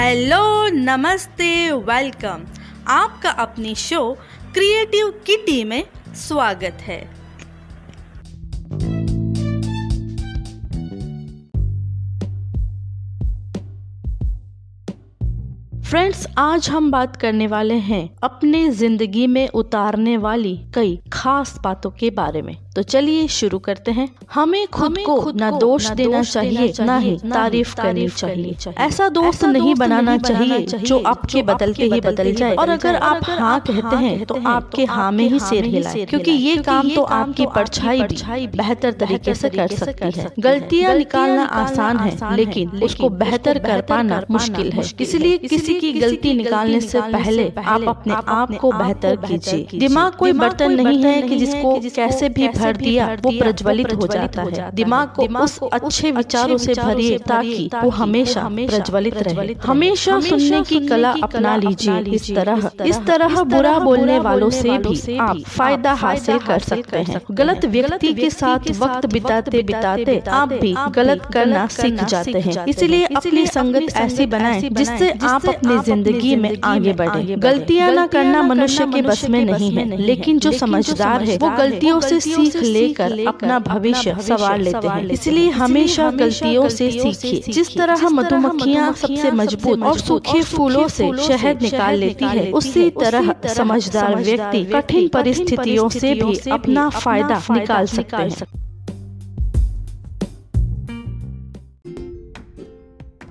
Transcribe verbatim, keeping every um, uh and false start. Hello, नमस्ते, welcome. आपका अपनी शो क्रिएटिव किटी में स्वागत है। फ्रेंड्स, आज हम बात करने वाले हैं अपने जिंदगी में उतारने वाली कई खास बातों के बारे में। तो चलिए शुरू करते हैं। हमें खुद हमें को ना दोष देना चाहिए, ना ही तारीफ करनी चाहिए। ऐसा दोस्त नहीं बनाना चाहिए जो आपके बदलते ही बदल जाए, और अगर आप हाँ कहते हैं तो आपके हाँ में ही सिर हिलाएं, क्योंकि ये काम तो आपकी परछाई भी बेहतर तरीके से कर सकती है। गलतियाँ निकालना आसान है, लेकिन उसको बेहतर कर पाना मुश्किल है। इसलिए किसी की गलती निकालने से पहले आप अपने आप को बेहतर कीजिए। दिमाग कोई बर्तन नहीं है कि जिसको कैसे भी भर दिया वो प्रज्वलित हो जाता है। दिमाग को उस अच्छे विचारों से भरिए ताकि वो हमेशा प्रज्वलित रहे। हमेशा सुनने की कला अपना लीजिए। इस तरह इस तरह बुरा बोलने वालों से भी आप फायदा हासिल कर सकते हैं। गलत व्यक्ति के साथ वक्त बिताते बिताते आप भी गलत करना सीख जाते हैं। इसीलिए अपनी संगत ऐसी बनाएं जिससे आप अपनी जिंदगी में आगे बढ़ें। गलतियाँ न करना मनुष्य के बस में नहीं है, लेकिन जो समझदार है वो गलतियों से सीख लेकर अपना भविष्य संवार लेते हैं। इसलिए हमेशा गलतियों से सीखिए। जिस तरह मधुमक्खियां सबसे मजबूत और सूखे फूलों से शहद निकाल लेती है, उसी तरह समझदार व्यक्ति कठिन परिस्थितियों से भी अपना फायदा निकाल सकते हैं।